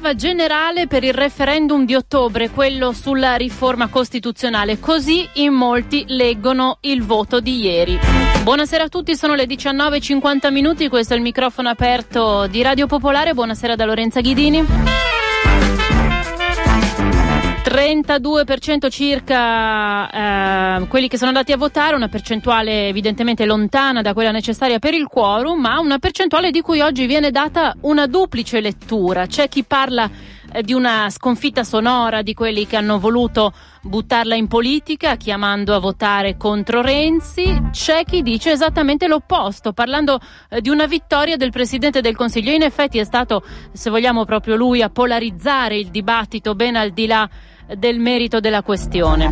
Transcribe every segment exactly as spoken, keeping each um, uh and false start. prova generale per il referendum di ottobre, quello sulla riforma costituzionale, così in molti leggono il voto di ieri. Buonasera a tutti, sono le diciannove e cinquanta minuti, questo è il microfono aperto di Radio Popolare, buonasera da Lorenza Ghidini. trentadue per cento circa eh, quelli che sono andati a votare, una percentuale evidentemente lontana da quella necessaria per il quorum, ma una percentuale di cui oggi viene data una duplice lettura. C'è chi parla eh, di una sconfitta sonora di quelli che hanno voluto buttarla in politica chiamando a votare contro Renzi, c'è chi dice esattamente l'opposto parlando eh, di una vittoria del Presidente del Consiglio. In effetti è stato, se vogliamo, proprio lui a polarizzare il dibattito ben al di là del merito della questione.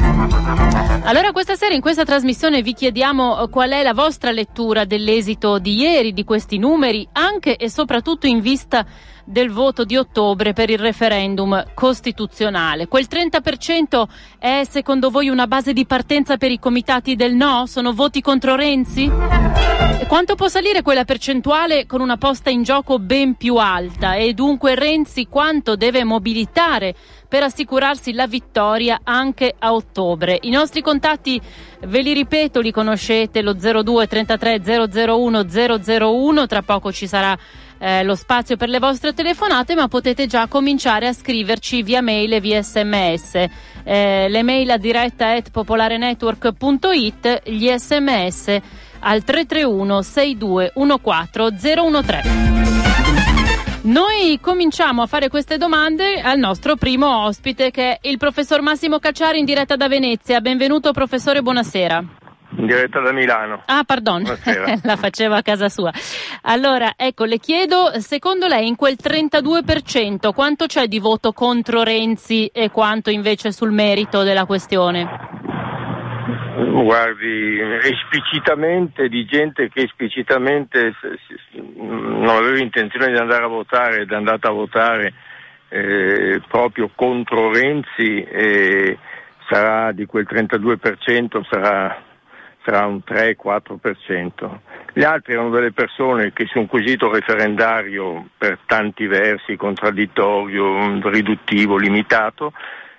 Allora questa sera in questa trasmissione vi chiediamo qual è la vostra lettura dell'esito di ieri, di questi numeri, anche e soprattutto in vista del voto di ottobre per il referendum costituzionale. Quel trenta per cento è secondo voi una base di partenza per i comitati del no? Sono voti contro Renzi? E quanto può salire quella percentuale con una posta in gioco ben più alta? E dunque Renzi quanto deve mobilitare per assicurarsi la vittoria anche a ottobre? I nostri contatti ve li ripeto, li conoscete, lo zero due trentatré zero zero uno zero zero uno, tra poco ci sarà Eh, lo spazio per le vostre telefonate, ma potete già cominciare a scriverci via mail e via sms. Eh, le mail a diretta at popolarenetwork.it, gli sms al tre tre uno sei due uno quattro zero uno tre. Noi cominciamo a fare queste domande al nostro primo ospite, che è il professor Massimo Cacciari in diretta da Venezia. Benvenuto professore, buonasera. In diretta da Milano. Ah, pardon, la facevo a casa sua. Allora, ecco, le chiedo, secondo lei in quel trentadue per cento quanto c'è di voto contro Renzi e quanto invece sul merito della questione? Guardi, esplicitamente di gente che esplicitamente non aveva intenzione di andare a votare ed è andata a votare eh, proprio contro Renzi, eh, sarà di quel trentadue per cento, sarà... tra un tre quattro per cento. Gli altri erano delle persone che su un quesito referendario per tanti versi contraddittorio, riduttivo, limitato,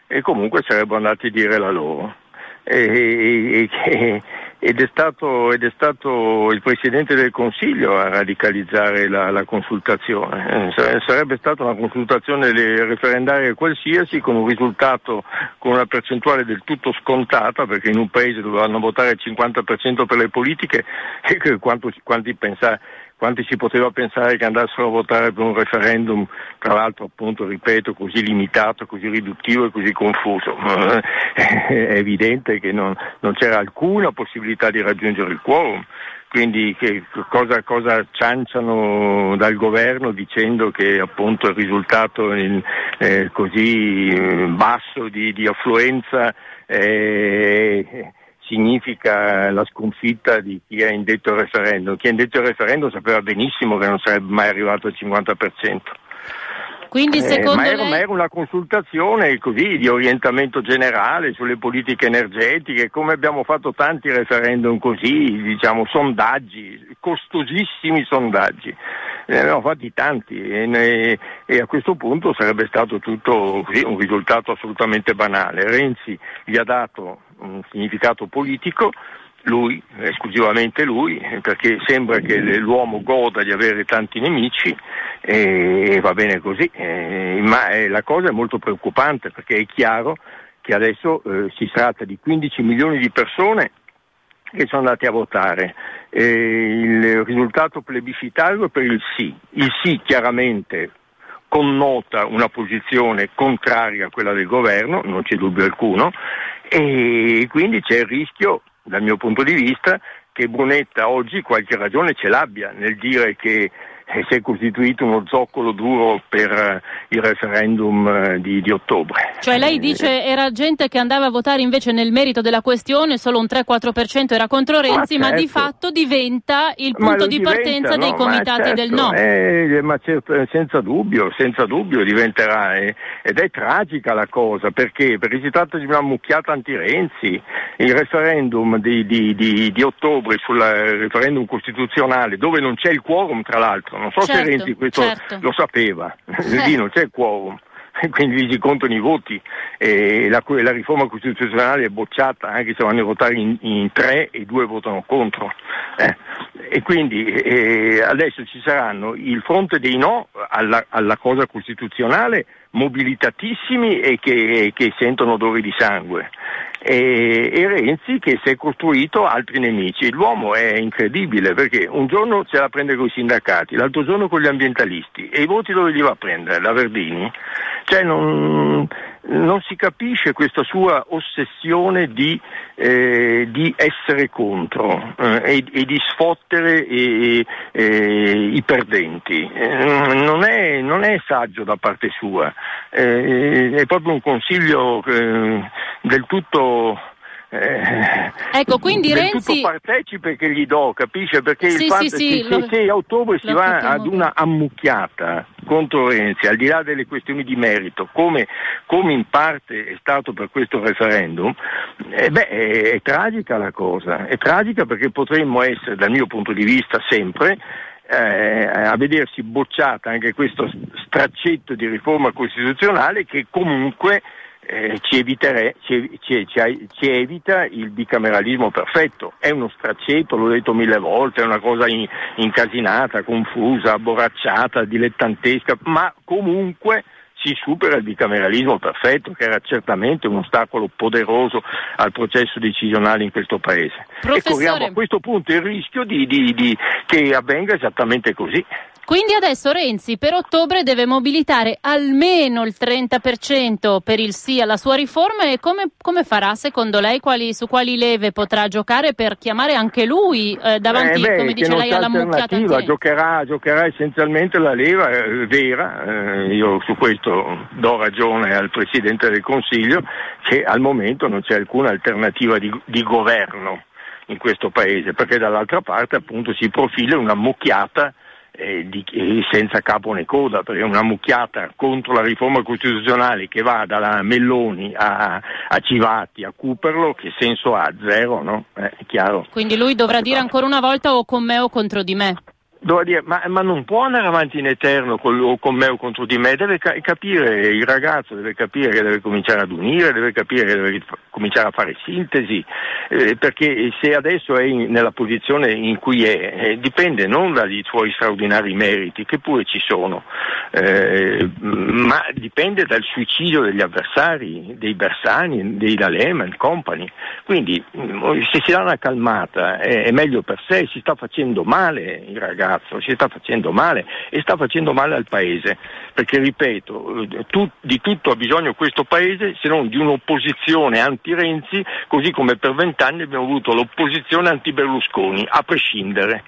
e comunque sarebbero andati a dire la loro. E, e, ed, è stato, ed è stato il Presidente del Consiglio a radicalizzare la, la consultazione. Sarebbe stata una consultazione referendaria qualsiasi, con un risultato, con una percentuale del tutto scontata, perché in un paese dove vanno a votare il cinquanta per cento per le politiche, e quanto, quanti pensare Quanti si poteva pensare che andassero a votare per un referendum, tra l'altro appunto, ripeto, così limitato, così riduttivo e così confuso. È evidente che non, non c'era alcuna possibilità di raggiungere il quorum, quindi che cosa, cosa cianciano dal governo dicendo che appunto il risultato in, eh, così basso di, di affluenza eh, significa la sconfitta di chi ha indetto il referendum. Chi ha indetto il referendum sapeva benissimo che non sarebbe mai arrivato al cinquanta per cento. Quindi, secondo eh, ma, era, lei... ma era una consultazione così di orientamento generale sulle politiche energetiche, come abbiamo fatto tanti referendum così, diciamo sondaggi, costosissimi sondaggi. Ne abbiamo fatti tanti e, ne, e a questo punto sarebbe stato tutto così, un risultato assolutamente banale. Renzi gli ha dato un significato politico, lui, esclusivamente lui, perché sembra che l'uomo goda di avere tanti nemici e va bene così, e, ma è, la cosa è molto preoccupante, perché è chiaro che adesso eh, si tratta di quindici milioni di persone che sono andate a votare. E il risultato plebiscitario è per il sì. Il sì chiaramente connota una posizione contraria a quella del governo, non c'è dubbio alcuno, e quindi c'è il rischio, dal mio punto di vista, che Brunetta oggi qualche ragione ce l'abbia nel dire che si è costituito uno zoccolo duro per il referendum di, di ottobre. Cioè lei dice era gente che andava a votare invece nel merito della questione, solo un tre quattro per cento era contro Renzi, ma, certo. ma di fatto diventa il punto di diventa, partenza no, dei comitati certo, del no. Eh, ma certo, senza dubbio, senza dubbio diventerà, eh, ed è tragica la cosa, perché? Perché si tratta di una mucchiata anti-Renzi, il referendum di, di, di, di ottobre sul referendum costituzionale, dove non c'è il quorum, tra l'altro, non so certo, se Renzi questo certo. lo sapeva, eh. lì non c'è il quorum, quindi si contano i voti, e la, la riforma costituzionale è bocciata, anche se vanno a votare in, in tre e due votano contro, eh. e quindi eh, adesso ci saranno il fronte dei no alla, alla cosa costituzionale, mobilitatissimi e che, che sentono odori di sangue, e, e Renzi che si è costruito altri nemici. L'uomo è incredibile, perché un giorno ce la prende con i sindacati, l'altro giorno con gli ambientalisti, e i voti dove li va a prendere? La Verdini? Cioè non, non si capisce questa sua ossessione di, eh, di essere contro eh, e, e di sfottere eh, eh, i perdenti. Eh, non è, non è saggio da parte sua. Eh, è proprio un consiglio eh, del tutto eh, ecco, quindi del Renzi... tutto partecipe che gli do, capisce? Perché sì, il fatto sì, sì, che, lo... che a ottobre si va ad una ammucchiata contro Renzi, al di là delle questioni di merito, come, come in parte è stato per questo referendum, eh beh, è, è tragica la cosa, è tragica perché potremmo essere, dal mio punto di vista, sempre Eh, a vedersi bocciata anche questo straccetto di riforma costituzionale che comunque eh, ci, eviterè, ci, ci, ci, ci evita il bicameralismo perfetto. È uno straccetto, l'ho detto mille volte, è una cosa in, incasinata, confusa, abborracciata, dilettantesca, ma comunque si supera il bicameralismo perfetto, che era certamente un ostacolo poderoso al processo decisionale in questo paese. Professore, e corriamo a questo punto il rischio di, di, di, che avvenga esattamente così. Quindi adesso Renzi per ottobre deve mobilitare almeno il trenta per cento per il sì alla sua riforma, e come, come farà secondo lei? Quali, su quali leve potrà giocare per chiamare anche lui eh, davanti, eh beh, come dice lei, alla mucchiata? Giocherà, giocherà essenzialmente la leva eh, vera, eh, io su questo do ragione al Presidente del Consiglio, che al momento non c'è alcuna alternativa di, di governo in questo Paese, perché dall'altra parte appunto si profila una mucchiata eh, di, eh, senza capo né coda, perché una mucchiata contro la riforma costituzionale che va dalla Meloni a, a Civatti, a Cuperlo, che senso ha? Zero, no? Eh, è chiaro. Quindi lui dovrà dire ancora una volta o con me o contro di me. Devo dire, ma, ma non può andare avanti in eterno col, o con me o contro di me, deve ca- capire, il ragazzo deve capire che deve cominciare ad unire, deve capire che deve f- cominciare a fare sintesi, eh, perché se adesso è in, nella posizione in cui è, eh, dipende non dai suoi straordinari meriti, che pure ci sono, eh, ma dipende dal suicidio degli avversari, dei Bersani, dei D'Alema e company. Quindi se si dà una calmata è, è meglio per sé, si sta facendo male il ragazzo. Si sta facendo male e sta facendo male al Paese, perché ripeto, tu, di tutto ha bisogno questo Paese, se non di un'opposizione anti-Renzi, così come per vent'anni abbiamo avuto l'opposizione anti-Berlusconi, a prescindere.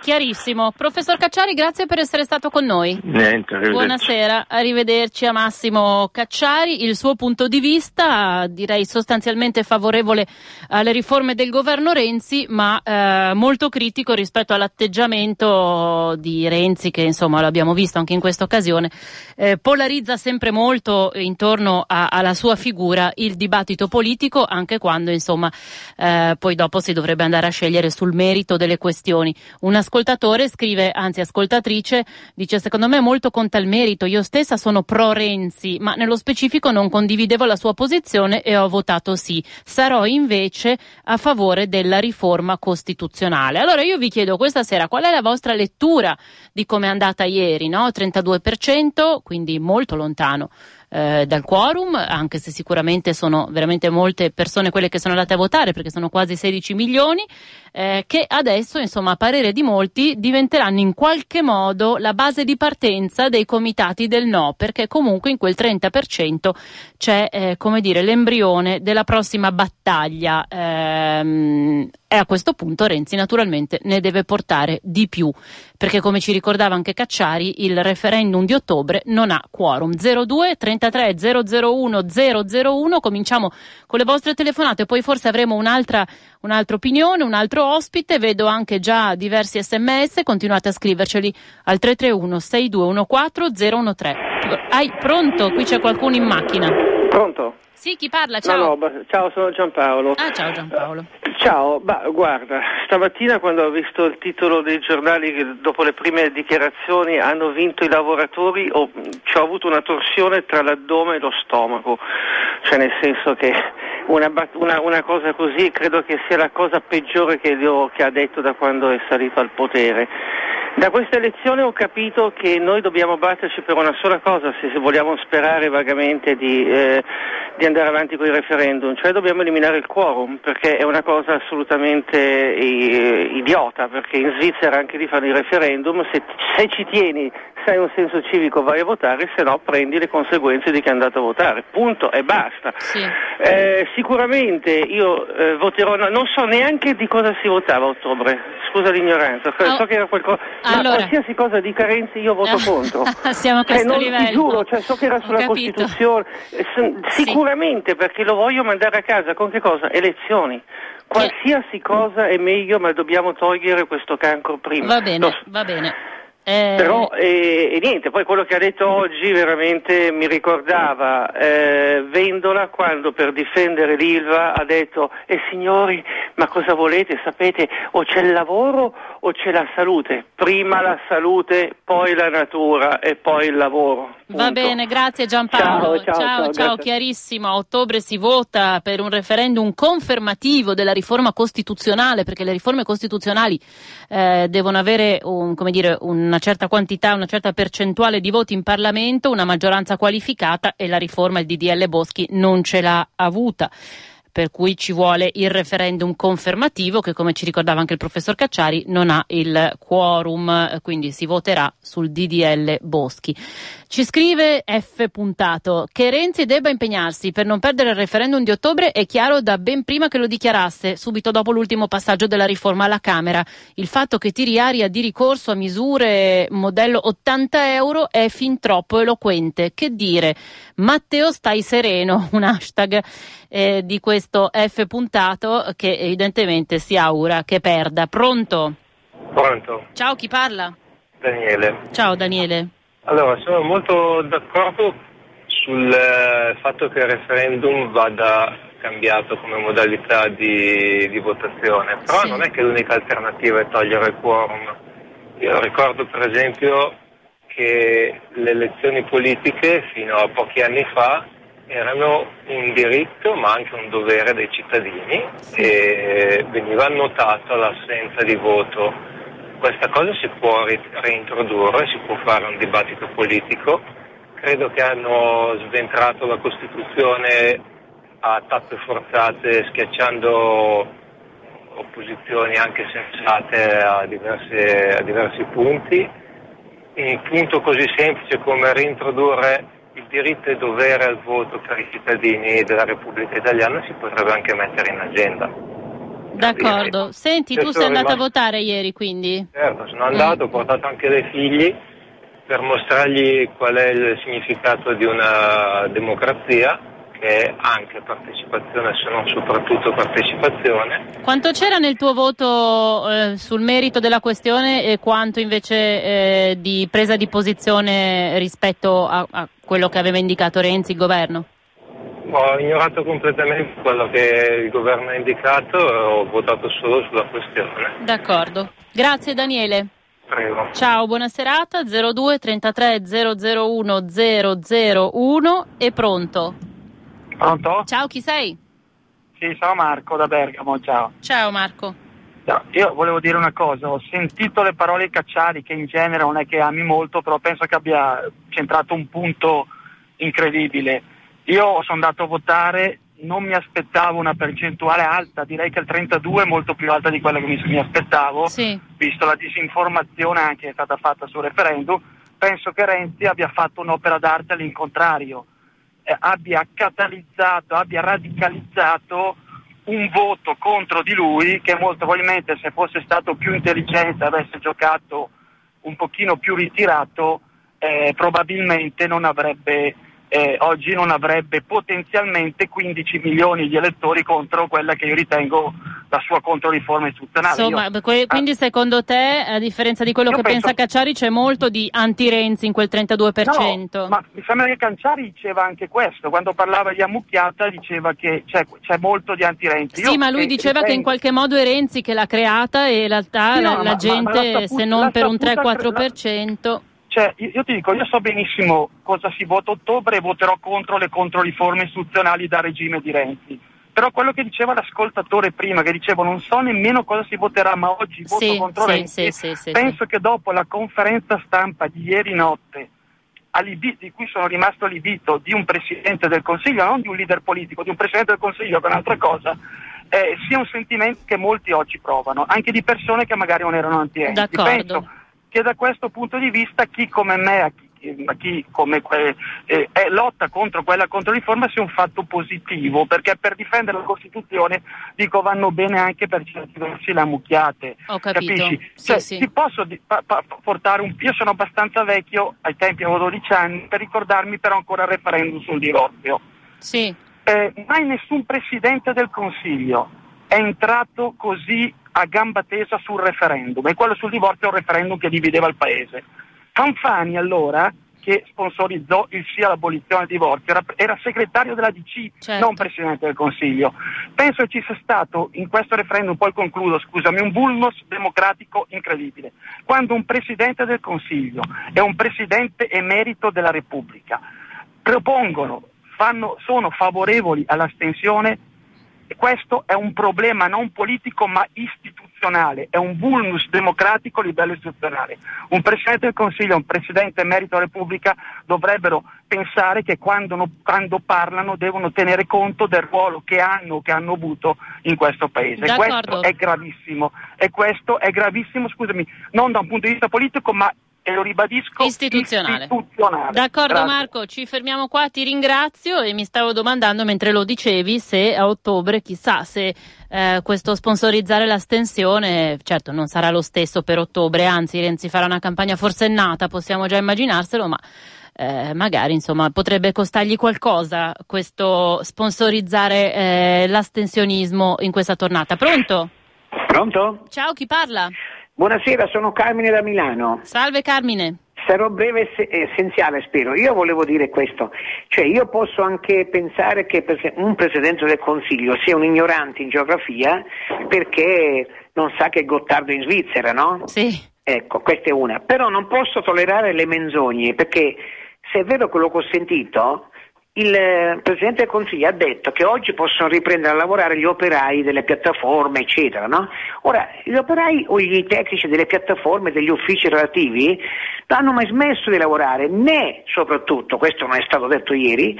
Chiarissimo. Professor Cacciari, grazie per essere stato con noi. Niente, arrivederci. Buonasera, arrivederci a Massimo Cacciari. Il suo punto di vista, direi sostanzialmente favorevole alle riforme del governo Renzi, ma eh, molto critico rispetto all'atteggiamento di Renzi, che insomma l'abbiamo visto anche in questa occasione, eh, polarizza sempre molto intorno a, alla sua figura il dibattito politico, anche quando insomma eh, poi dopo si dovrebbe andare a scegliere sul merito delle questioni. Una ascoltatore scrive, anzi ascoltatrice, dice: secondo me molto conta il merito, io stessa sono pro Renzi, ma nello specifico non condividevo la sua posizione e ho votato sì, sarò invece a favore della riforma costituzionale. Allora io vi chiedo questa sera qual è la vostra lettura di come è andata ieri, no? trentadue per cento, quindi molto lontano Eh, dal quorum, anche se sicuramente sono veramente molte persone quelle che sono andate a votare, perché sono quasi sedici milioni, eh, che adesso insomma a parere di molti diventeranno in qualche modo la base di partenza dei comitati del no, perché comunque in quel trenta per cento c'è eh, come dire l'embrione della prossima battaglia, ehm, e a questo punto Renzi naturalmente ne deve portare di più, perché come ci ricordava anche Cacciari il referendum di ottobre non ha quorum. Zero due trentatré zero zero uno zero zero uno. Cominciamo con le vostre telefonate, poi forse avremo un'altra un'altra opinione, un altro ospite. Vedo anche già diversi sms, continuate a scriverceli al tre tre uno sei due uno quattro zero uno tre. Ai, pronto? Qui c'è qualcuno in macchina. Pronto? Sì, chi parla? Ciao. No, no, ciao, sono Giampaolo. Ah, ciao Giampaolo. Uh, ciao, ma guarda, stamattina quando ho visto il titolo dei giornali che dopo le prime dichiarazioni hanno vinto i lavoratori, ho, cioè, ho avuto una torsione tra l'addome e lo stomaco, cioè nel senso che una, una, una cosa così credo che sia la cosa peggiore che, ho, che ha detto da quando è salito al potere. Da questa elezione ho capito che noi dobbiamo batterci per una sola cosa, se vogliamo sperare vagamente di, eh, di andare avanti con il referendum, cioè dobbiamo eliminare il quorum, perché è una cosa assolutamente i, idiota, perché in Svizzera anche lì fanno il referendum, se, se ci tieni, se hai un senso civico vai a votare, se no prendi le conseguenze di chi è andato a votare, punto e basta. Sì. Eh, sicuramente io eh, voterò, no, non so neanche di cosa si votava a ottobre. Scusa l'ignoranza, so oh. che era qualcosa, allora. Ma qualsiasi cosa di Renzi io voto contro. Siamo a questo eh, non, livello. Ti giuro, cioè, so che era sulla Costituzione, eh, s- sicuramente sì. Perché lo voglio mandare a casa con che cosa? Elezioni. Qualsiasi eh. cosa è meglio, ma dobbiamo togliere questo cancro prima. Va bene, no. va bene. Eh... Però e eh, eh, niente, poi quello che ha detto oggi veramente mi ricordava eh, Vendola quando per difendere l'Ilva ha detto e eh, signori, ma cosa volete? Sapete, o c'è il lavoro o c'è la salute, prima la salute, poi la natura e poi il lavoro. Punto. Va bene, grazie Giampaolo. Ciao, ciao, ciao, ciao, ciao chiarissimo. A ottobre si vota per un referendum confermativo della riforma costituzionale, perché le riforme costituzionali eh, devono avere un, come dire, una certa quantità, una certa percentuale di voti in Parlamento, una maggioranza qualificata, e la riforma, il D D L Boschi, non ce l'ha avuta. Per cui ci vuole il referendum confermativo che, come ci ricordava anche il professor Cacciari, non ha il quorum, quindi si voterà sul D D L Boschi. Ci scrive F. Puntato che Renzi debba impegnarsi per non perdere il referendum di ottobre è chiaro da ben prima che lo dichiarasse, subito dopo l'ultimo passaggio della riforma alla Camera. Il fatto che tiri aria di ricorso a misure modello ottanta euro è fin troppo eloquente. Che dire, Matteo stai sereno, un hashtag eh, di questo Questo F. Puntato che evidentemente si augura che perda. Pronto? Pronto. Ciao, chi parla? Daniele. Ciao Daniele. Allora, sono molto d'accordo sul eh, fatto che il referendum vada cambiato come modalità di, di votazione, però sì. Non è che l'unica alternativa è togliere il quorum. Io ricordo per esempio che le elezioni politiche fino a pochi anni fa erano un diritto ma anche un dovere dei cittadini e veniva annotata l'assenza di voto. Questa cosa si può reintrodurre, si può fare un dibattito politico. Credo che hanno sventrato la Costituzione a tappe forzate, schiacciando opposizioni anche sensate a, diverse, a diversi punti. Un punto così semplice come reintrodurre il diritto e dovere al voto per i cittadini della Repubblica Italiana si potrebbe anche mettere in agenda. D'accordo. Senti, tu sei andato a votare ieri, quindi? Certo, sono andato, ho portato anche dei figli per mostrargli qual è il significato di una democrazia, che è anche partecipazione, se non soprattutto partecipazione. Quanto c'era nel tuo voto eh, sul merito della questione e quanto invece eh, di presa di posizione rispetto a, a quello che aveva indicato Renzi, il governo? Ho ignorato completamente quello che il governo ha indicato, ho votato solo sulla questione. D'accordo. Grazie Daniele. Prego. Ciao, buona serata. zero due trentatré zero zero uno zero zero uno e pronto. Pronto? Ciao, chi sei? Sì, sono Marco da Bergamo, ciao. Ciao Marco. No, io volevo dire una cosa, ho sentito le parole di Cacciari, che in genere non è che ami molto, però penso che abbia centrato un punto incredibile. Io sono andato a votare, non mi aspettavo una percentuale alta, direi che il trentadue è molto più alta di quella che mi, mi aspettavo, sì. Visto la disinformazione anche che è stata fatta sul referendum, penso che Renzi abbia fatto un'opera d'arte all'incontrario, eh, abbia catalizzato, abbia radicalizzato un voto contro di lui che molto probabilmente, se fosse stato più intelligente, avesse giocato un pochino più ritirato, eh, probabilmente non avrebbe eh, oggi non avrebbe potenzialmente quindici milioni di elettori contro quella che io ritengo la sua controriforma istituzionale. Insomma, Io, que- quindi eh, secondo te, a differenza di quello che penso, pensa Cacciari, c'è molto di anti-Renzi in quel trentadue per cento? No, ma mi sembra che Cacciari diceva anche questo, quando parlava di ammucchiata diceva che c'è, c'è molto di anti-Renzi. Sì, Io, ma lui che, diceva che penso... in qualche modo è Renzi che l'ha creata e in realtà sì, la, no, la ma, gente, ma la saputa, se non per un tre quattro per cento... La... Cioè, io ti dico, io so benissimo cosa si vota a ottobre e voterò contro le controriforme istituzionali da regime di Renzi. Però quello che diceva l'ascoltatore prima, che dicevo non so nemmeno cosa si voterà, ma oggi voto sì, contro sì, Renzi, sì, sì, penso sì. che dopo la conferenza stampa di ieri notte, alibi- di cui sono rimasto allibito, di un Presidente del Consiglio, non di un leader politico, di un Presidente del Consiglio che è un'altra cosa, eh, sia un sentimento che molti oggi provano, anche di persone che magari non erano anti-Renzi. Penso che da questo punto di vista chi come me, chi, chi come eh, eh, è lotta contro quella controriforma sia un fatto positivo, perché per difendere la Costituzione dico vanno bene anche per certi versi le ammucchiate. Ho capito. Capisci? Sì, cioè, sì. Ti posso di, pa, pa, portare un... Io sono abbastanza vecchio, ai tempi avevo dodici anni, per ricordarmi però ancora il referendum sul divorzio. Sì. Eh, mai nessun Presidente del Consiglio è entrato così a gamba tesa sul referendum, e quello sul divorzio è un referendum che divideva il paese. Fanfani, allora, che sponsorizzò il sì all'abolizione del divorzio, era, era segretario della D C, certo. non Presidente del Consiglio. Penso che ci sia stato in questo referendum, poi concludo, scusami, un vulnus democratico incredibile. Quando un Presidente del Consiglio e un Presidente emerito della Repubblica propongono, fanno, sono favorevoli all'astensione, questo è un problema non politico ma istituzionale, è un vulnus democratico a livello istituzionale. Un Presidente del Consiglio e un Presidente emerito della Repubblica dovrebbero pensare che quando, no, quando parlano devono tenere conto del ruolo che hanno, che hanno avuto in questo paese. D'accordo. Questo è gravissimo, e questo è gravissimo, scusami, non da un punto di vista politico ma, e lo ribadisco, istituzionale. istituzionale. D'accordo. Grazie. Marco, ci fermiamo qua, ti ringrazio, e mi stavo domandando mentre lo dicevi se a ottobre chissà se eh, questo sponsorizzare l'astensione, certo non sarà lo stesso per ottobre, anzi Renzi farà una campagna forsennata, possiamo già immaginarselo, ma eh, magari insomma potrebbe costargli qualcosa questo sponsorizzare eh, l'astensionismo in questa tornata. Pronto? Pronto? Ciao, chi parla? Buonasera, sono Carmine da Milano. Salve Carmine. Sarò breve e essenziale, spero. Io volevo dire questo, cioè io posso anche pensare che un Presidente del Consiglio sia un ignorante in geografia perché non sa che Gottardo è in Svizzera, no? Sì. Ecco, questa è una. Però non posso tollerare le menzogne, perché se è vero quello che ho sentito, il Presidente del Consiglio ha detto che oggi possono riprendere a lavorare gli operai delle piattaforme, eccetera, no? Ora, gli operai o gli tecnici delle piattaforme, degli uffici relativi, non hanno mai smesso di lavorare, né, soprattutto, questo non è stato detto ieri,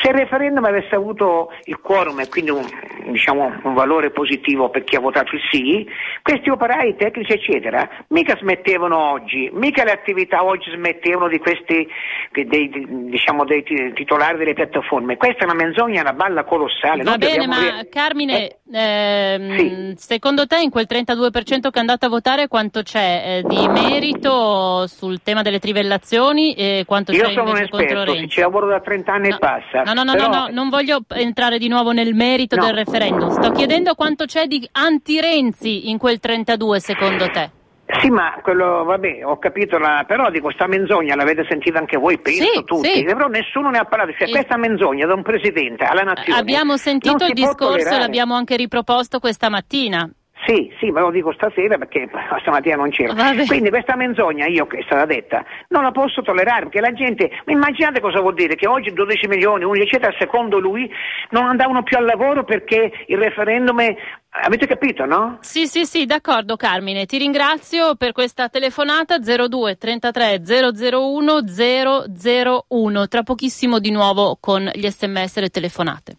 se il referendum avesse avuto il quorum e quindi un, diciamo, un valore positivo per chi ha votato il sì, questi operai, tecnici eccetera, mica smettevano oggi, mica le attività oggi smettevano di questi dei, diciamo, dei titolari delle piattaforme. Questa è una menzogna, una balla colossale. Va bene, ma re... Carmine, eh? ehm, sì. secondo te in quel trentadue per cento che è andato a votare quanto c'è eh, di merito sul tema delle trivellazioni e quanto Io c'è invece esperto, contro Renzi? Io sono un esperto, ci lavoro da trent'anni no. e passa. No, no, no, Però... no, no, non voglio entrare di nuovo nel merito no. del referendum. Sto chiedendo quanto c'è di anti-Renzi in quel trentadue secondo te. Sì, ma quello, vabbè, ho capito, la, però dico, sta menzogna l'avete sentita anche voi, penso sì, tutti, sì. però nessuno ne ha parlato, cioè, e... questa menzogna da un Presidente alla Nazione. Abbiamo sentito il discorso e l'abbiamo anche riproposto questa mattina. Sì, sì, ma lo dico stasera perché stamattina non c'era. Vabbè. Quindi questa menzogna, io che è stata detta, non la posso tollerare, perché la gente, immaginate cosa vuol dire, che oggi dodici milioni, uno eccetera, secondo lui, non andavano più al lavoro perché il referendum è... Avete capito, no? Sì, sì, sì, d'accordo Carmine, ti ringrazio per questa telefonata. Zero due trentatré zero zero uno zero zero uno, tra pochissimo di nuovo con gli sms e le telefonate.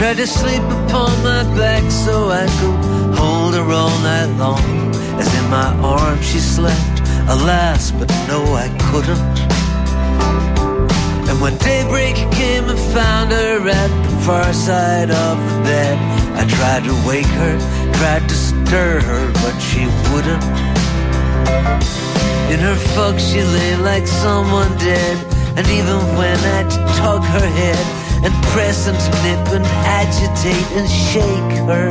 Tried to sleep upon my back so I could hold her all night long. As in my arms she slept, alas, but no I couldn't. And when daybreak came and found her at the far side of the bed, I tried to wake her, tried to stir her, but she wouldn't. her fog she lay like someone dead. And even when I tug her head and press and snip and agitate and shake her,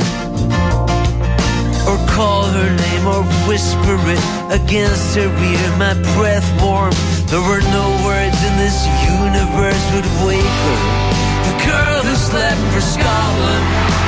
or call her name or whisper it against her ear, my breath warm. There were no words in this universe would wake her. The girl who slept for Scotland.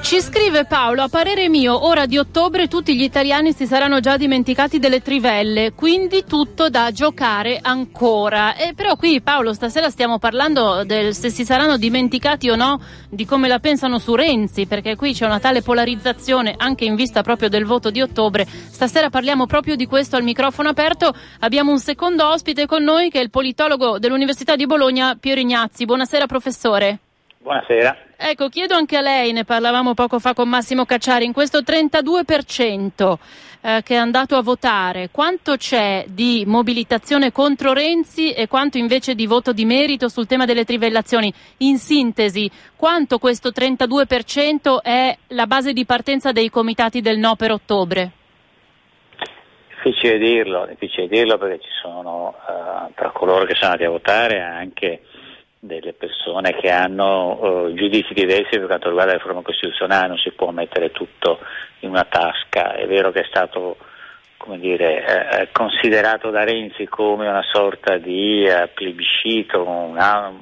Ci scrive Paolo, a parere mio, ora di ottobre tutti gli italiani si saranno già dimenticati delle trivelle, quindi tutto da giocare ancora. E però qui Paolo, stasera stiamo parlando del se si saranno dimenticati o no di come la pensano su Renzi, perché qui c'è una tale polarizzazione anche in vista proprio del voto di ottobre. Stasera parliamo proprio di questo al microfono aperto. Abbiamo un secondo ospite con noi che è il politologo dell'Università di Bologna, Pier Ignazi. Buonasera professore. Buonasera. Ecco, chiedo anche a lei, ne parlavamo poco fa con Massimo Cacciari, in questo trentadue per cento eh, che è andato a votare, quanto c'è di mobilitazione contro Renzi e quanto invece di voto di merito sul tema delle trivellazioni? In sintesi, quanto questo trentadue per cento è la base di partenza dei comitati del no per ottobre? Difficile dirlo, difficile dirlo perché ci sono eh, tra coloro che sono andati a votare anche delle persone che hanno uh, giudizi diversi per quanto riguarda la riforma costituzionale. Non si può mettere tutto in una tasca. È vero che è stato, come dire, eh, considerato da Renzi come una sorta di eh, plebiscito, una,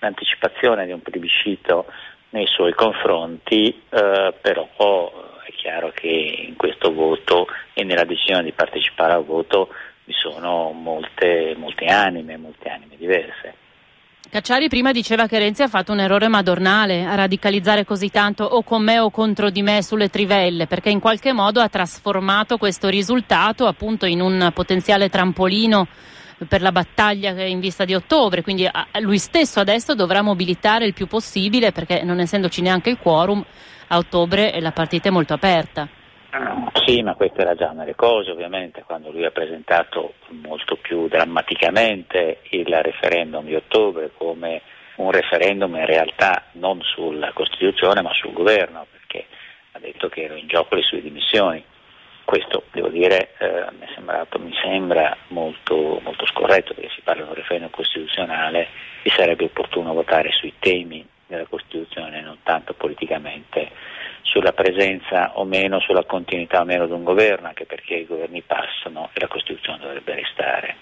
un'anticipazione di un plebiscito nei suoi confronti, eh, però è chiaro che in questo voto e nella decisione di partecipare al voto vi sono molte, molte anime, molte anime diverse. Cacciari prima diceva che Renzi ha fatto un errore madornale a radicalizzare così tanto o con me o contro di me sulle trivelle, perché in qualche modo ha trasformato questo risultato appunto in un potenziale trampolino per la battaglia in vista di ottobre, quindi lui stesso adesso dovrà mobilitare il più possibile perché non essendoci neanche il quorum a ottobre la partita è molto aperta. Sì, ma questa era già una delle cose, ovviamente, quando lui ha presentato molto più drammaticamente il referendum di ottobre come un referendum in realtà non sulla Costituzione ma sul governo, perché ha detto che erano in gioco le sue dimissioni. Questo, devo dire, eh, mi, è sembrato, mi sembra molto, molto scorretto, perché si parla di un referendum costituzionale e sarebbe opportuno votare sui temi della Costituzione, non tanto politicamente sulla presenza o meno, sulla continuità o meno di un governo, anche perché i governi passano e la Costituzione dovrebbe restare.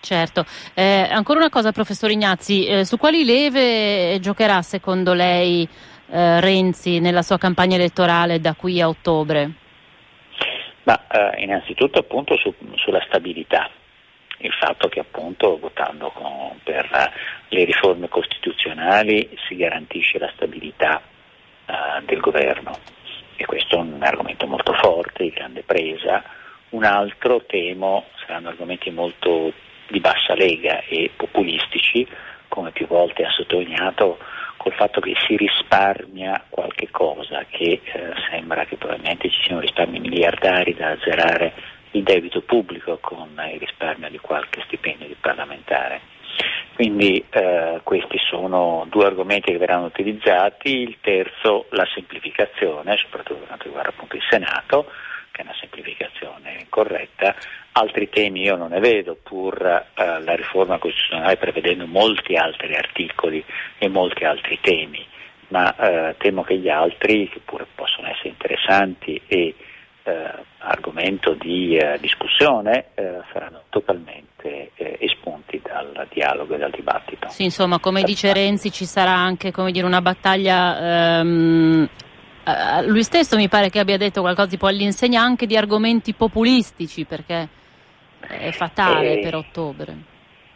Certo. Eh, ancora una cosa, professor Ignazi, eh, su quali leve giocherà secondo lei eh, Renzi nella sua campagna elettorale da qui a ottobre? Ma, eh, innanzitutto appunto su, sulla stabilità, il fatto che appunto votando con, per le riforme costituzionali si garantisce la stabilità del governo, e questo è un argomento molto forte, di grande presa. Un altro temo saranno argomenti molto di bassa lega e populistici, come più volte ha sottolineato, col fatto che si risparmia qualche cosa, che eh, sembra che probabilmente ci siano risparmi miliardari da azzerare il debito pubblico con il risparmio di qualche stipendio di parlamentare. Quindi eh, questi sono due argomenti che verranno utilizzati. Il terzo, la semplificazione, soprattutto per quanto riguarda appunto il Senato, che è una semplificazione corretta. Altri temi io non ne vedo, pur eh, la riforma costituzionale prevedendo molti altri articoli e molti altri temi, ma eh, temo che gli altri, che pure possono essere interessanti e eh, argomento di eh, discussione, eh, saranno totalmente eh, espunti dal dialogo e dal dibattito. Sì, insomma, come dice Renzi ci sarà anche, come dire, una battaglia, ehm, eh, lui stesso mi pare che abbia detto qualcosa tipo all'insegna anche di argomenti populistici, perché è fatale e per ottobre.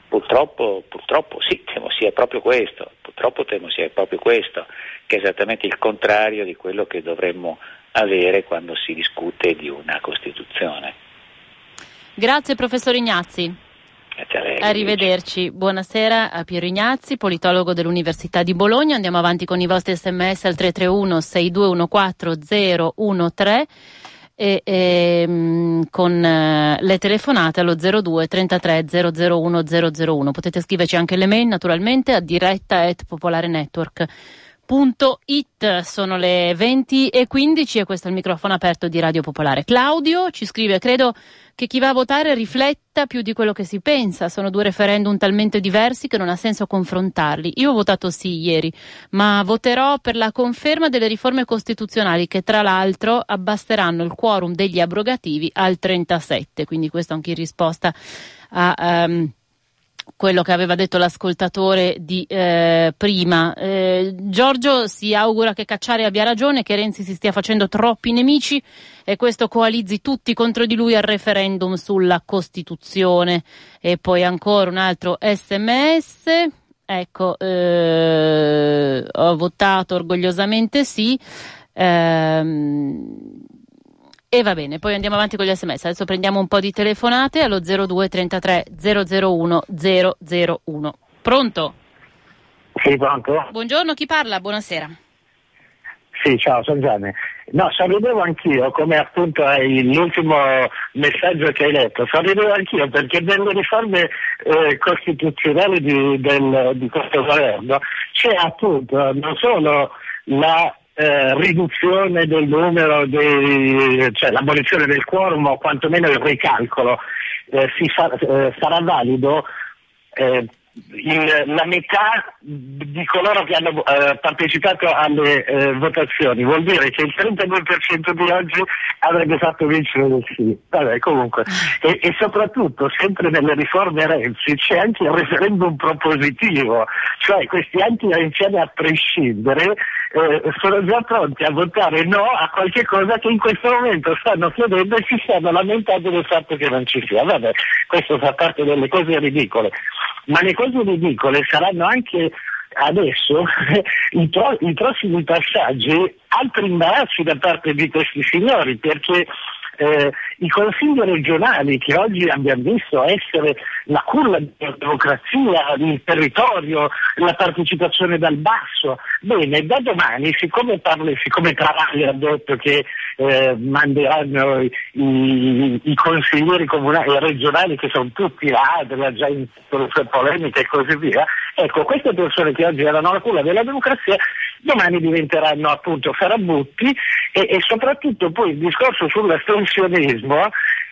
Purtroppo, purtroppo sì, temo sia proprio questo, purtroppo temo sia proprio questo, che è esattamente il contrario di quello che dovremmo avere quando si discute di una Costituzione. Grazie professor Ignazi. Grazie a lei. Arrivederci. Buonasera a Piero Ignazi, politologo dell'Università di Bologna. Andiamo avanti con i vostri sms al tre tre uno sei due uno quattro zero uno tre e, e mh, con eh, le telefonate allo zero due trentatré zero zero uno zero zero uno. Potete scriverci anche le mail naturalmente a diretta at popolare network popolare.it. Sono le venti e quindici e questo è il microfono aperto di Radio Popolare. Claudio ci scrive: credo che chi va a votare rifletta più di quello che si pensa, sono due referendum talmente diversi che non ha senso confrontarli. Io ho votato sì ieri, ma voterò per la conferma delle riforme costituzionali che tra l'altro abbasseranno il quorum degli abrogativi al trentasette, quindi questo anche in risposta a... Um, quello che aveva detto l'ascoltatore di eh, prima. Eh, Giorgio si augura che Cacciari abbia ragione, che Renzi si stia facendo troppi nemici e questo coalizzi tutti contro di lui al referendum sulla Costituzione. E poi ancora un altro sms, ecco, eh, ho votato orgogliosamente sì, ehm... E va bene, poi andiamo avanti con gli sms. Adesso prendiamo un po' di telefonate allo zero due trentatré zero zero uno zero zero uno. Pronto? Sì, pronto? Buongiorno, chi parla? Buonasera. Sì, ciao, sono Gianni. No, sorridevo anch'io, come appunto l'ultimo messaggio che hai letto. Sorridevo anch'io perché nelle riforme eh, costituzionali di, del, di questo governo c'è appunto non solo la... Eh, riduzione del numero dei, cioè l'abolizione del quorum o quantomeno il ricalcolo, eh, si fa, eh, sarà valido eh, il, la metà di coloro che hanno eh, partecipato alle eh, votazioni, vuol dire che il trentadue per cento di oggi avrebbe fatto vincere il sì. Vabbè, comunque, e, e soprattutto sempre nelle riforme Renzi c'è anche il referendum propositivo, cioè questi anti-renziani a prescindere Eh, sono già pronti a votare no a qualche cosa che in questo momento stanno chiedendo e si stanno lamentando del fatto che non ci sia. Vabbè, questo fa parte delle cose ridicole, ma le cose ridicole saranno anche adesso i, pro- i prossimi passaggi, altri imbarazzi da parte di questi signori, perché eh, i consigli regionali che oggi abbiamo visto essere la culla della democrazia, il territorio, la partecipazione dal basso, bene, da domani, siccome, parli, siccome Travaglio ha detto che eh, manderanno i, i, i consiglieri comunali e regionali che sono tutti ladri, ha già introdotto le sue polemiche e così via, ecco, queste persone che oggi erano la culla della democrazia domani diventeranno appunto farabutti e, e soprattutto poi il discorso sull'astensionismo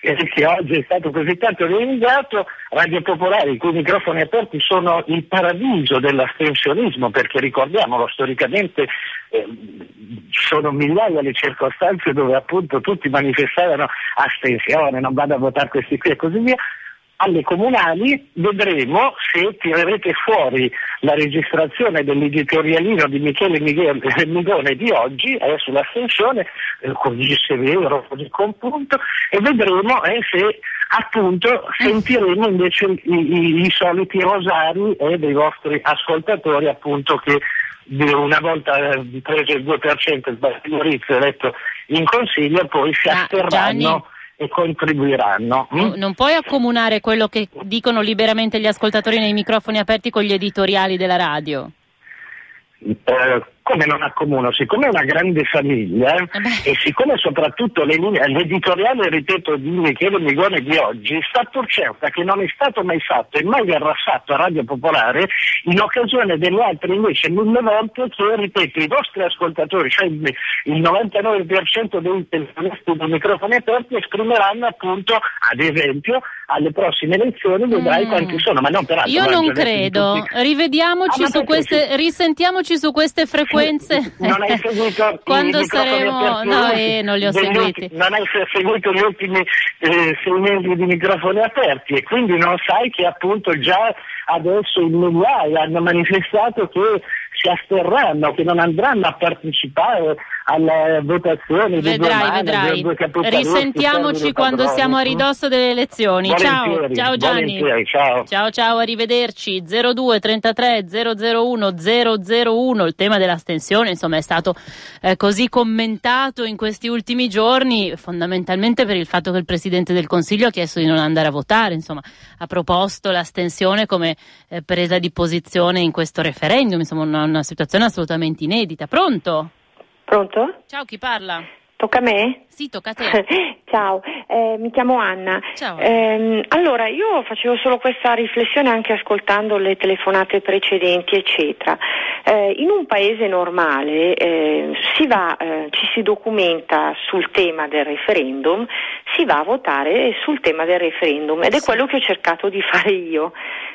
eh, che oggi è stato così tanto realizzato. Radio Popolare, i cui microfoni aperti sono il paradiso dell'astensionismo, perché ricordiamolo, storicamente eh, sono migliaia le circostanze dove appunto tutti manifestavano astensione, non vado a votare questi qui e così via. Alle comunali vedremo se tirerete fuori la registrazione dell'editorialino di Michele Migone di oggi eh, sull'astensione, eh, così severo, così compunto, e vedremo eh, se appunto sentiremo invece i, i, i soliti rosari eh, dei vostri ascoltatori appunto che una volta eh, preso il due per cento il Rizzo eletto in consiglio poi si ah, asterranno Gianni. E contribuiranno. Mm? Non puoi accomunare quello che dicono liberamente gli ascoltatori nei microfoni aperti con gli editoriali della radio? Eh, come non accomuno? Siccome è una grande famiglia eh e siccome soprattutto le linee, l'editoriale, ripeto, di Michele Migone di oggi sta pur certa che non è stato mai fatto e mai verrà fatto a Radio Popolare, in occasione delle altre invece mille volte che, ripeto, i vostri ascoltatori, cioè il novantanove per cento dei telefonisti dei microfoni aperti, esprimeranno appunto, ad esempio, alle prossime elezioni, vedrai mm. quanti sono, ma non per altro. Io non credo, rivediamoci ah, su queste, sì. risentiamoci su queste frequenze. Non hai seguito quando saremo, no, eh, non li ho seguiti. Ultimi, non hai seguito gli ultimi eh, sei mesi di microfoni aperti e quindi non sai che appunto già adesso in migliaia hanno manifestato che si asterranno, che non andranno a partecipare alla votazione. Vedrai, vedrai. Risentiamoci quando siamo a ridosso delle elezioni. Volentieri, ciao, ciao Gianni. Ciao. ciao, ciao, arrivederci. zero due trentatré zero zero uno zero zero uno. Il tema dell'astensione, insomma, è stato eh, così commentato in questi ultimi giorni, fondamentalmente per il fatto che il Presidente del Consiglio ha chiesto di non andare a votare, insomma, ha proposto l'astensione come eh, presa di posizione in questo referendum, insomma, una, una situazione assolutamente inedita. Pronto? Pronto? Ciao, chi parla? Tocca a me? Sì, tocca a te. Ciao, eh, mi chiamo Anna. Ciao. Eh, allora, io facevo solo questa riflessione anche ascoltando le telefonate precedenti, eccetera. Eh, in un paese normale eh, si va, eh, ci si documenta sul tema del referendum, si va a votare sul tema del referendum ed è sì. quello che ho cercato di fare io,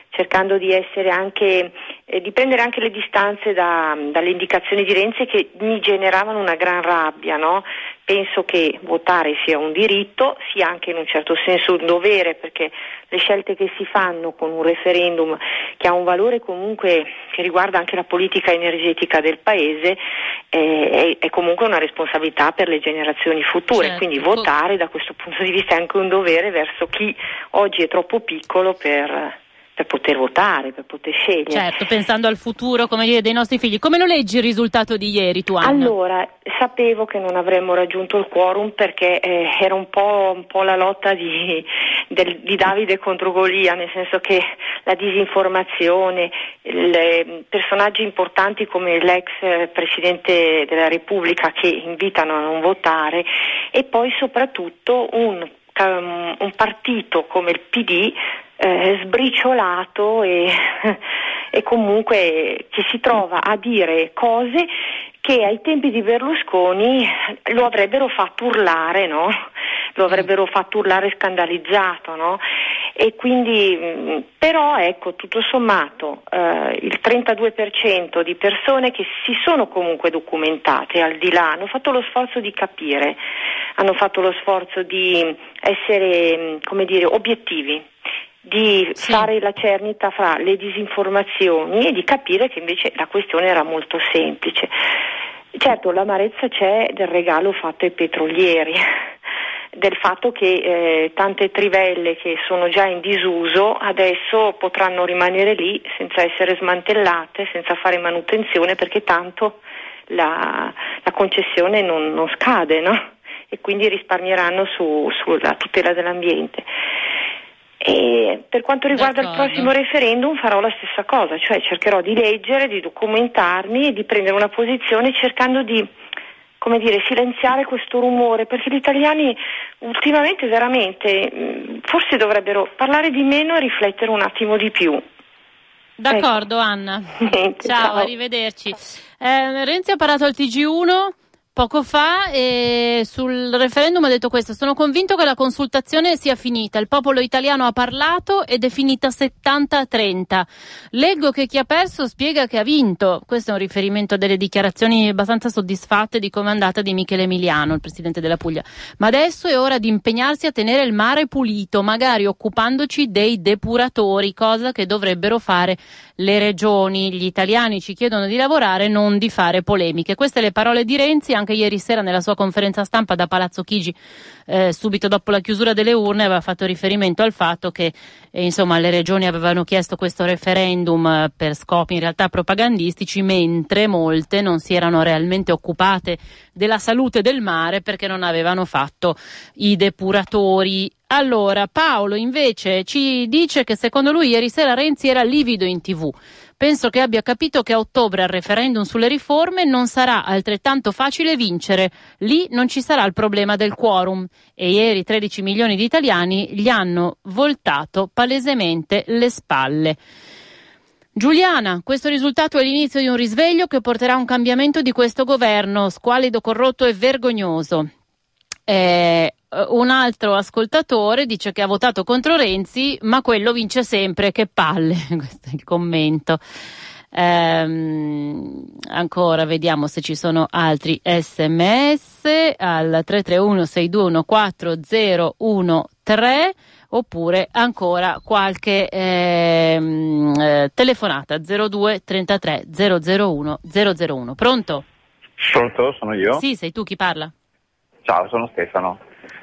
cercando di essere anche eh, di prendere anche le distanze da, dalle indicazioni di Renzi che mi generavano una gran rabbia, no? Penso che votare sia un diritto, sia anche in un certo senso un dovere, perché le scelte che si fanno con un referendum che ha un valore comunque che riguarda anche la politica energetica del Paese eh, è, è comunque una responsabilità per le generazioni future, certo. Quindi votare da questo punto di vista è anche un dovere verso chi oggi è troppo piccolo per... per poter votare, per poter scegliere. Certo, pensando al futuro, come dire, dei nostri figli. Come lo leggi il risultato di ieri, tu, Anna? Allora, sapevo che non avremmo raggiunto il quorum perché eh, era un po', un po' la lotta di, del, di Davide contro Golia, nel senso che la disinformazione, le, personaggi importanti come l'ex Presidente della Repubblica che invitano a non votare e poi soprattutto un, un partito come il P D Eh, sbriciolato e, e comunque che si trova a dire cose che ai tempi di Berlusconi lo avrebbero fatto urlare, no? Lo avrebbero fatto urlare scandalizzato, no? E quindi però ecco, tutto sommato eh, il trentadue per cento di persone che si sono comunque documentate al di là hanno fatto lo sforzo di capire, hanno fatto lo sforzo di essere, come dire, obiettivi, di sì. fare la cernita fra le disinformazioni e di capire che invece la questione era molto semplice. Certo, l'amarezza c'è del regalo fatto ai petrolieri, del fatto che eh, tante trivelle che sono già in disuso adesso potranno rimanere lì senza essere smantellate, senza fare manutenzione, perché tanto la, la concessione non, non scade, no? E quindi risparmieranno su, sulla tutela dell'ambiente. E per quanto riguarda D'accordo. il prossimo referendum farò la stessa cosa, cioè cercherò di leggere, di documentarmi e di prendere una posizione cercando di, come dire, silenziare questo rumore, perché gli italiani ultimamente veramente forse dovrebbero parlare di meno e riflettere un attimo di più. D'accordo, ecco. Anna. Ciao, Ciao, arrivederci. Eh, Renzi ha parlato al T G uno poco fa e sul referendum ha detto questo: sono convinto che la consultazione sia finita, il popolo italiano ha parlato ed è finita settanta a trenta. Leggo che chi ha perso spiega che ha vinto. Questo è un riferimento a delle dichiarazioni abbastanza soddisfatte di come è andata di Michele Emiliano, il presidente della Puglia. Ma adesso è ora di impegnarsi a tenere il mare pulito, magari occupandoci dei depuratori, cosa che dovrebbero fare le regioni. Gli italiani ci chiedono di lavorare, non di fare polemiche. Queste le parole di Renzi. Anche ieri sera nella sua conferenza stampa da Palazzo Chigi, eh, subito dopo la chiusura delle urne, aveva fatto riferimento al fatto che eh, insomma le regioni avevano chiesto questo referendum per scopi in realtà propagandistici, mentre molte non si erano realmente occupate della salute del mare perché non avevano fatto i depuratori. Allora, Paolo invece ci dice che secondo lui ieri sera Renzi era livido in tivù. Penso che abbia capito che a ottobre al referendum sulle riforme non sarà altrettanto facile vincere. Lì non ci sarà il problema del quorum. E ieri tredici milioni di italiani gli hanno voltato palesemente le spalle. Giuliana, questo risultato è l'inizio di un risveglio che porterà a un cambiamento di questo governo, squallido, corrotto e vergognoso. Eh... Un altro ascoltatore dice che ha votato contro Renzi, ma quello vince sempre, che palle, questo è il commento. Ehm, ancora vediamo se ci sono altri sms al tre tre uno sei due uno quattro zero uno tre oppure ancora qualche ehm, telefonata zero due trentatré zero zero uno zero zero uno. Pronto? Pronto, sono io? Sì, sei tu, chi parla? Ciao, sono Stefano.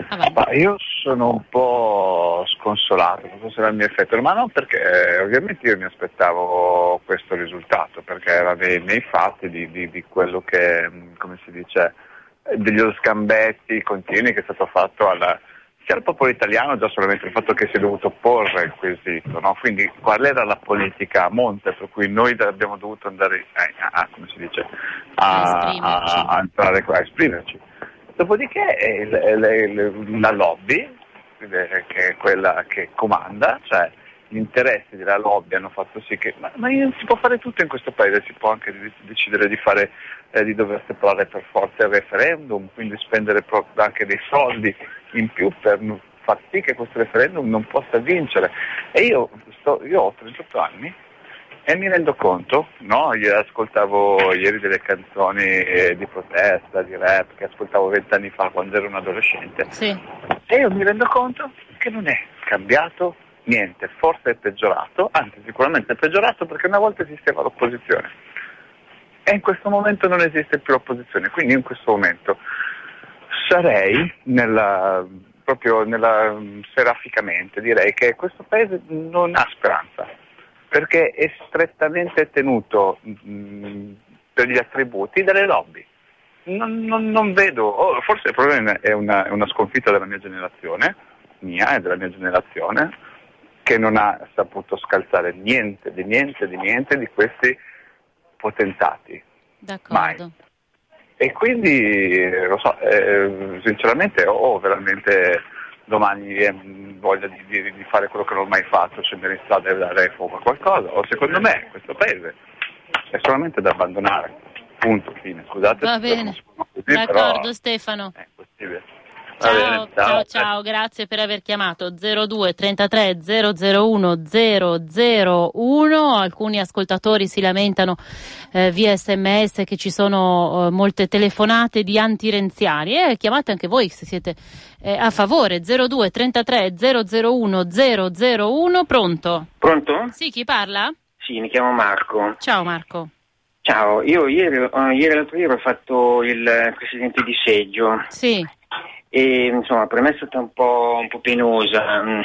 Ah, ma io sono un po' sconsolato, non so se era il mio effetto, ma non perché ovviamente io mi aspettavo questo risultato, perché era dei, nei fatti di, di, di quello che, come si dice, degli scambetti continui che è stato fatto al, sia al popolo italiano, già solamente il fatto che si è dovuto porre il quesito, no? Quindi qual era la politica a monte per cui noi abbiamo dovuto andare a, a, a come si dice, a, a, a entrare qua, a esprimerci. Dopodiché il, il, il, la lobby, che è quella che comanda, cioè gli interessi della lobby hanno fatto sì che, ma, ma si può fare tutto in questo paese, si può anche decidere di fare, eh, di dover separare per forza il referendum, quindi spendere anche dei soldi in più per far sì che questo referendum non possa vincere. E io, sto, io ho trentotto anni e mi rendo conto, no? Io ascoltavo ieri delle canzoni eh, di protesta, di rap, che ascoltavo vent'anni fa quando ero un adolescente, sì. E io mi rendo conto che non è cambiato niente, forse è peggiorato, anzi sicuramente è peggiorato perché una volta esisteva l'opposizione e in questo momento non esiste più l'opposizione, quindi in questo momento sarei, nella, proprio nella, seraficamente direi che questo paese non ha speranza, perché è strettamente tenuto mh, per gli attributi dalle lobby. Non, non, non vedo, oh, forse il problema è una, è una sconfitta della mia generazione, mia e della mia generazione, che non ha saputo scalzare niente, di niente, di niente di questi potentati. D'accordo. Mai. E quindi, lo so, eh, sinceramente ho oh, veramente domani eh, voglia di, di, di fare quello che non ho mai fatto, scendere in strada e dare fuoco a qualcosa, o secondo me questo paese è solamente da abbandonare, punto, fine. Scusate. Va bene, così, d'accordo però, Stefano. È impossibile. Ciao, bene, ciao, ciao, ciao, grazie per aver chiamato. Zero due trentatré zero zero uno zero zero uno. Alcuni ascoltatori si lamentano eh, via sms che ci sono eh, molte telefonate di antirenziari, e eh, chiamate anche voi se siete eh, a favore. Zero due trentatré zero zero uno zero zero uno. Pronto? Pronto? Sì, chi parla? Sì, mi chiamo Marco. Ciao Marco. Ciao, io ieri, uh, ieri l'altro ieri ho fatto il presidente di seggio. Sì. E insomma per me è stata un po', un po' penosa,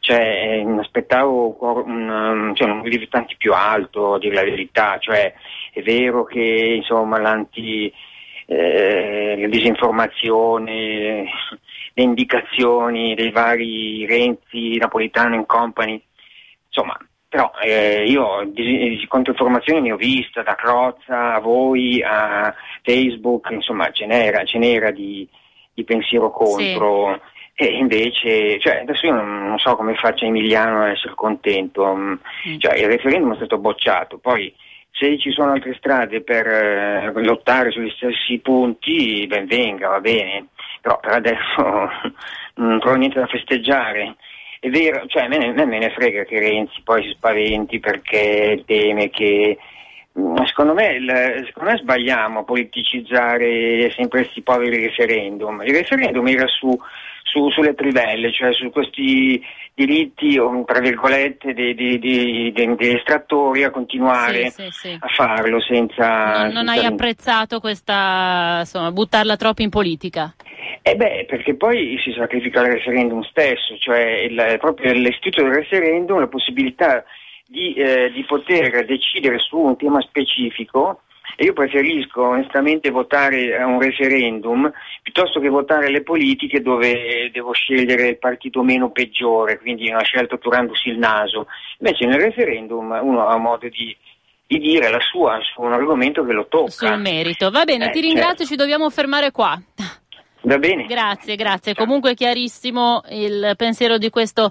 cioè mi aspettavo un, cioè, un livello più alto, a dire la verità. Cioè è vero che insomma l'anti eh, la disinformazione, le indicazioni dei vari Renzi, Napolitano e company, insomma, però eh, io di, di controinformazione ne ho vista da Crozza a voi a Facebook, insomma ce n'era, ce n'era di di pensiero contro, sì. E invece, cioè adesso io non, non so come faccia Emiliano a essere contento, mm. Cioè il referendum è stato bocciato, poi se ci sono altre strade per eh, lottare sugli stessi punti, ben venga, va bene, però per adesso non trovo niente da festeggiare. È vero, cioè me ne, me ne frega che Renzi poi si spaventi perché teme che... Secondo me, il, secondo me sbagliamo a politicizzare sempre questi poveri referendum. Il referendum era su, su sulle trivelle, cioè su questi diritti, tra virgolette, dei, dei, dei, dei, degli estrattori a continuare sì, sì, sì. a farlo senza... Non, non senza... hai apprezzato questa, insomma, buttarla troppo in politica? Eh beh, perché poi si sacrifica il referendum stesso, cioè il, proprio l'istituto del referendum, la possibilità... Di, eh, di poter decidere su un tema specifico, e io preferisco onestamente votare a un referendum piuttosto che votare le politiche dove devo scegliere il partito meno peggiore, quindi una scelta turandosi il naso. Invece nel referendum uno ha modo di, di dire la sua su un argomento che lo tocca. Sul merito. Va bene, eh, ti ringrazio, certo. Ci dobbiamo fermare qua. Va bene. Grazie, grazie. Ciao. Comunque chiarissimo il pensiero di questo...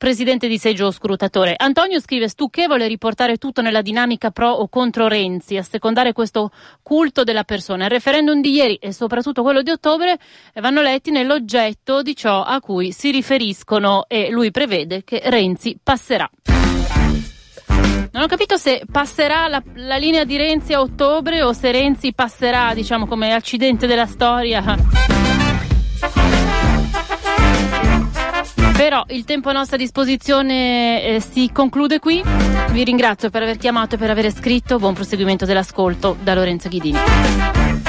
presidente di seggio scrutatore. Antonio scrive: stucchevole riportare tutto nella dinamica pro o contro Renzi, a secondare questo culto della persona. Il referendum di ieri e soprattutto quello di ottobre vanno letti nell'oggetto di ciò a cui si riferiscono, e lui prevede che Renzi passerà. Non ho capito se passerà la, la linea di Renzi a ottobre o se Renzi passerà, diciamo, come accidente della storia. Però il tempo a nostra disposizione eh, si conclude qui. Vi ringrazio per aver chiamato e per aver scritto. Buon proseguimento dell'ascolto da Lorenza Ghidini.